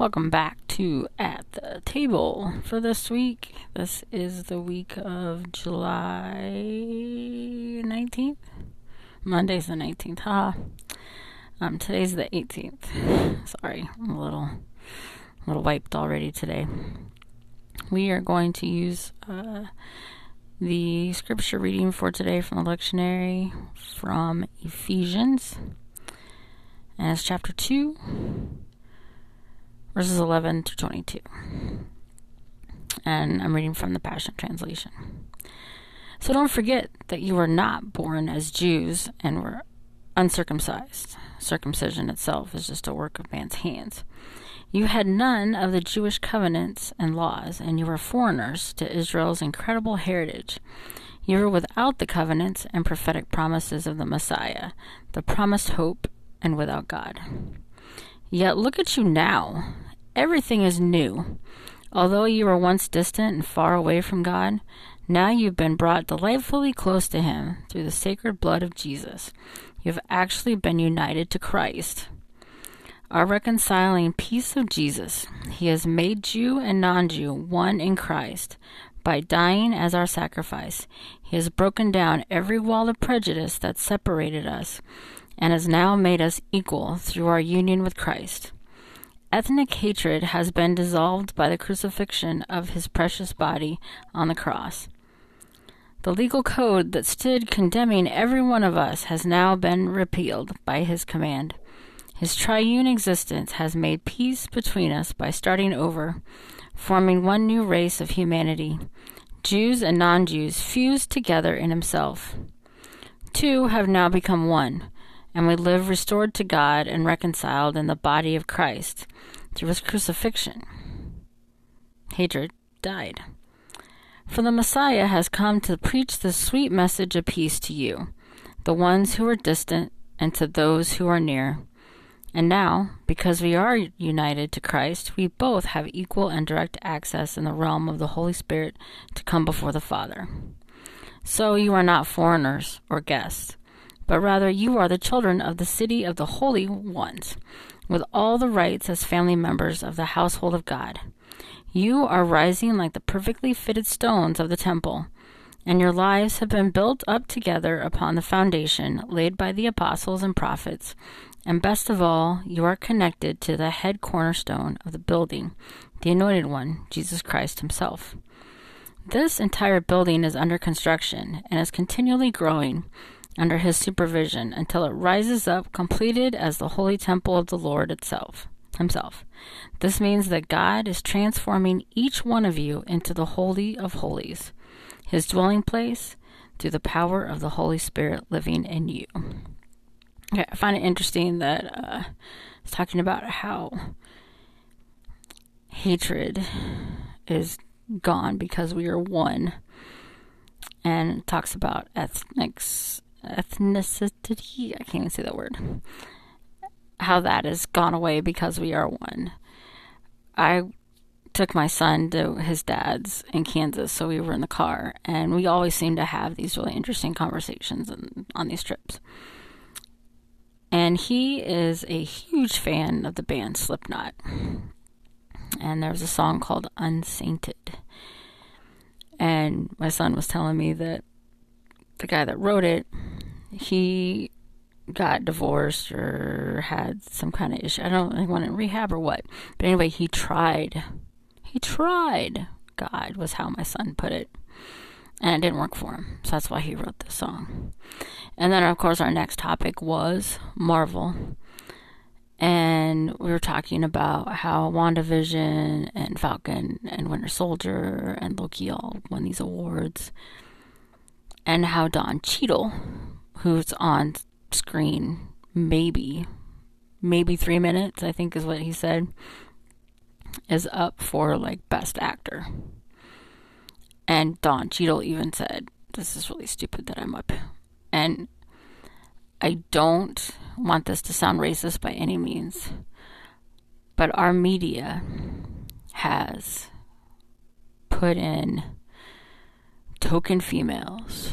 Welcome back to At the Table for this week. This is the week of July 19th. Monday's the 19th. Today's the 18th. Sorry, I'm a little wiped already today. We are going to use the scripture reading for today from the lectionary from Ephesians, and it's chapter 2. Verses 11 to 22. And I'm reading from the Passion Translation. So don't forget that you were not born as Jews and were uncircumcised. Circumcision itself is just a work of man's hands. You had none of the Jewish covenants and laws, and you were foreigners to Israel's incredible heritage. You were without the covenants and prophetic promises of the Messiah, the promised hope, and without God. Yet look at you now. Everything is new. Although you were once distant and far away from God, now you've been brought delightfully close to Him through the sacred blood of Jesus. You've actually been united to Christ, our reconciling peace of Jesus. He has made Jew and non-Jew one in Christ by dying as our sacrifice. He has broken down every wall of prejudice that separated us, and has now made us equal through our union with Christ. Ethnic hatred has been dissolved by the crucifixion of His precious body on the cross. The legal code that stood condemning every one of us has now been repealed by His command. His triune existence has made peace between us by starting over, forming one new race of humanity. Jews and non-Jews fused together in Himself. Two have now become one, and we live restored to God and reconciled in the body of Christ through His crucifixion. Hatred died. For the Messiah has come to preach the sweet message of peace to you, the ones who are distant, and to those who are near. And now, because we are united to Christ, we both have equal and direct access in the realm of the Holy Spirit to come before the Father. So you are not foreigners or guests, but rather you are the children of the city of the holy ones, with all the rights as family members of the household of God. You are rising like the perfectly fitted stones of the temple, and your lives have been built up together upon the foundation laid by the apostles and prophets, and best of all, you are connected to the head cornerstone of the building, the Anointed One, Jesus Christ Himself. This entire building is under construction and is continually growing under His supervision until it rises up completed as the holy temple of the Lord Himself. This means that God is transforming each one of you into the Holy of Holies, His dwelling place, through the power of the Holy Spirit living in you. Okay, I find it interesting that it's talking about how hatred is gone because we are one, and it talks about ethnicity, I can't even say that word, how that has gone away because we are one. I took my son to his dad's in Kansas, so we were in the car, and we always seem to have these really interesting conversations on these trips. And he is a huge fan of the band Slipknot, and there was a song called Unsainted, and my son was telling me that the guy that wrote it, he got divorced or had some kind of issue. I don't know, he went in rehab or what. But anyway, he tried. God, was how my son put it. And it didn't work for him. So that's why he wrote this song. And then, of course, our next topic was Marvel. And we were talking about how WandaVision and Falcon and Winter Soldier and Loki all won these awards, and how Don Cheadle, who's on screen maybe 3 minutes, I think is what he said, is up for like best actor. And Don Cheadle even said, "This is really stupid that I'm up." And I don't want this to sound racist by any means, but our media has put in token females,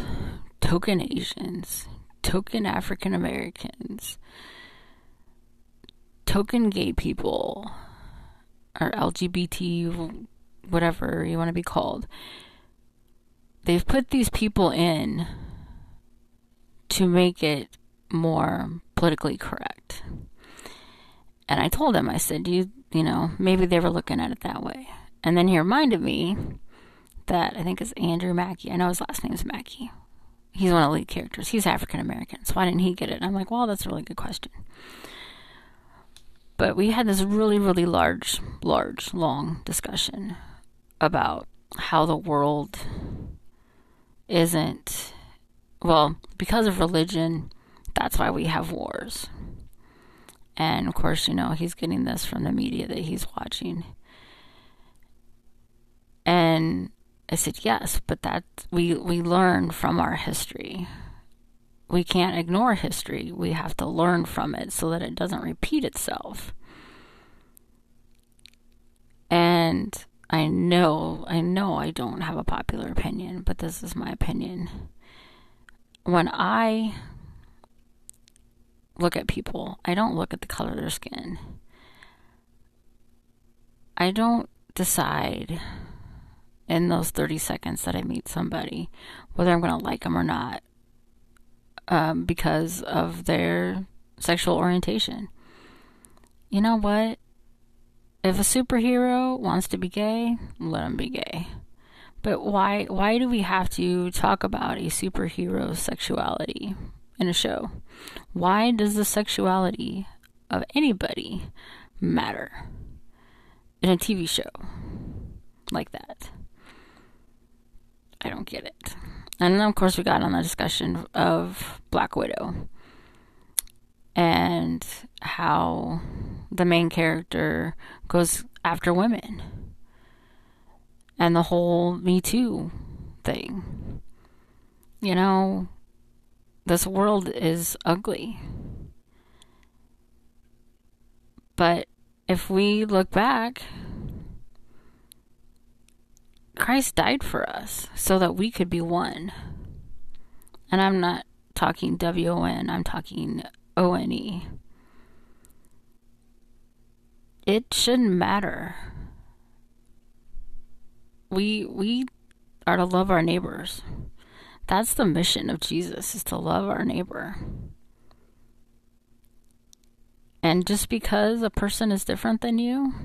token Asians, token African Americans, token gay people, or LGBT, whatever you want to be called. They've put these people in to make it more politically correct. And I told him, I said, you know, maybe they were looking at it that way. And then he reminded me that, I think it's Andrew Mackey. I know his last name is Mackey. He's one of the lead characters. He's African American. So why didn't he get it? And I'm like, well, that's a really good question. But we had this really, really large, long discussion about how the world isn't, well, because of religion, that's why we have wars. And of course, you know, he's getting this from the media that he's watching. And I said, yes, but that we learn from our history. We can't ignore history. We have to learn from it so that it doesn't repeat itself. And I know I don't have a popular opinion, but this is my opinion. When I look at people, I don't look at the color of their skin. I don't decide in those 30 seconds that I meet somebody whether I'm going to like them or not because of their sexual orientation. You know what? If a superhero wants to be gay, let him be gay. But why do we have to talk about a superhero's sexuality in a show? Why does the sexuality of anybody matter in a TV show like that? I don't get it. And then, of course, we got on the discussion of Black Widow and how the main character goes after women and the whole Me Too thing. You know, this world is ugly. But if we look back, Christ died for us so that we could be one. And I'm not talking W-O-N, I'm talking O-N-E. It shouldn't matter. We are to love our neighbors. That's the mission of Jesus, is to love our neighbor. And just because a person is different than you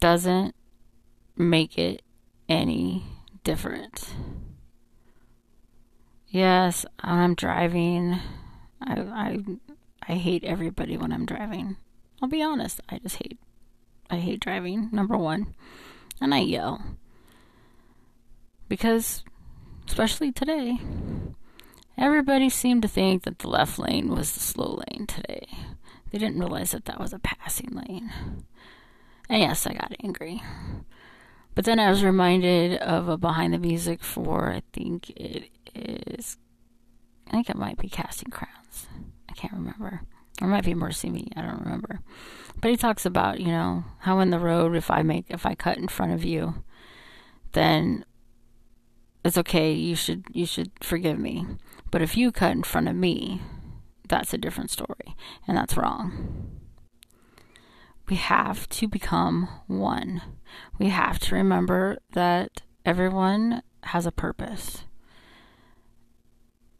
doesn't make it any different. Yes, I'm driving. I hate everybody when I'm driving. I'll be honest, I hate driving, number one. And I yell. Because, especially today, everybody seemed to think that the left lane was the slow lane today. They didn't realize that that was a passing lane. And yes, I got angry. But then I was reminded of a Behind the Music for, I think it might be Casting Crowns. I can't remember. Or it might be MercyMe. I don't remember. But he talks about, you know, how in the road, if I cut in front of you, then it's okay, you should forgive me. But if you cut in front of me, that's a different story, and that's wrong. We have to become one. We have to remember that everyone has a purpose.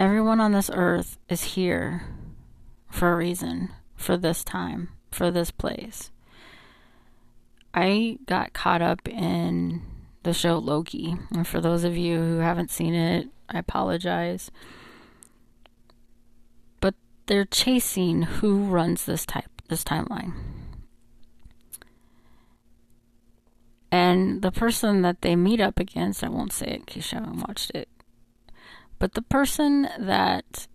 Everyone on this earth is here for a reason, for this time, for this place. I got caught up in the show Loki, and for those of you who haven't seen it, I apologize. But they're chasing who runs this timeline. And the person that they meet up against, I won't say it in case you haven't watched it, but the person that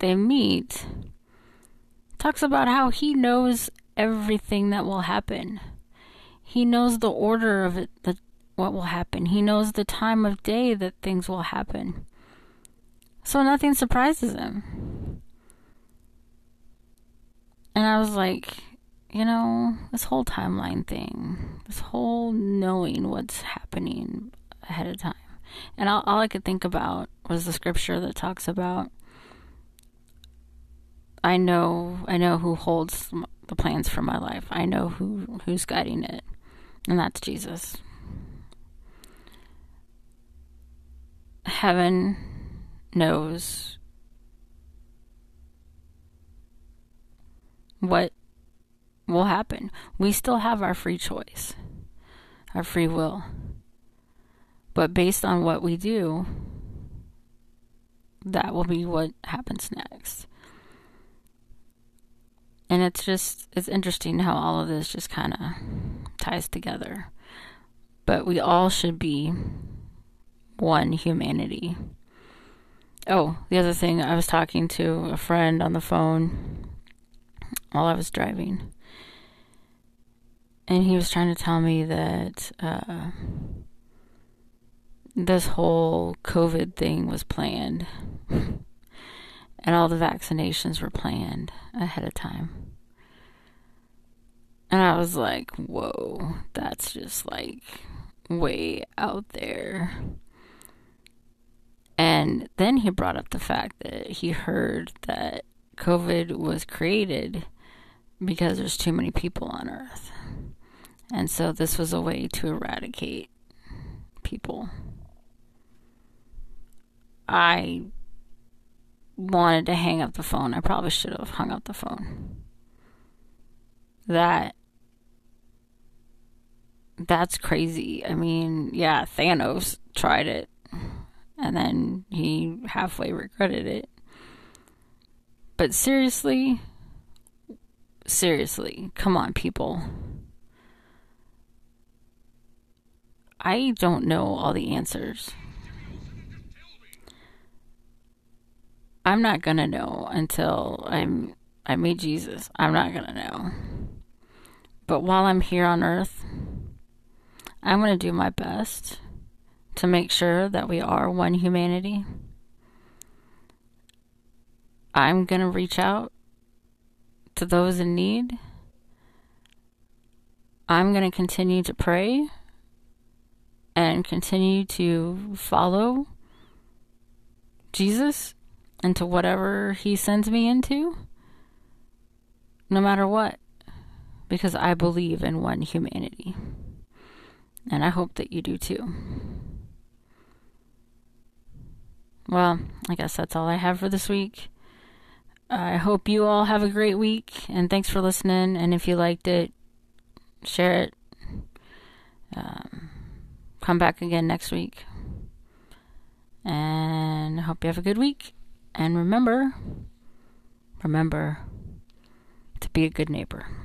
they meet talks about how he knows everything that will happen. He knows the order of it, what will happen. He knows the time of day that things will happen. So nothing surprises him. And I was like, you know, this whole timeline thing, this whole knowing what's happening ahead of time. And all I could think about was the scripture that talks about, I know who holds the plans for my life. I know who's guiding it, and that's Jesus. Heaven knows what will happen. We still have our free choice, our free will. But based on what we do, that will be what happens next. And it's interesting how all of this just kind of ties together. But we all should be one humanity. Oh, the other thing, I was talking to a friend on the phone while I was driving. And he was trying to tell me that this whole COVID thing was planned. And all the vaccinations were planned ahead of time. And I was like, whoa, that's just like way out there. And then he brought up the fact that he heard that COVID was created because there's too many people on Earth. And so this was a way to eradicate people. I wanted to hang up the phone. I probably should have hung up the phone. That's crazy. I mean, yeah, Thanos tried it, and then he halfway regretted it. But seriously, come on, people. I don't know all the answers. I'm not going to know until I meet Jesus. I'm not going to know. But while I'm here on earth, I'm going to do my best to make sure that we are one humanity. I'm going to reach out to those in need. I'm going to continue to pray and continue to follow Jesus into whatever he sends me into, no matter what, because I believe in one humanity, and I hope that you do too. Well, I guess that's all I have for this week. I hope you all have a great week, and thanks for listening. And if you liked it, share it. Come back again next week, and I hope you have a good week. And remember to be a good neighbor.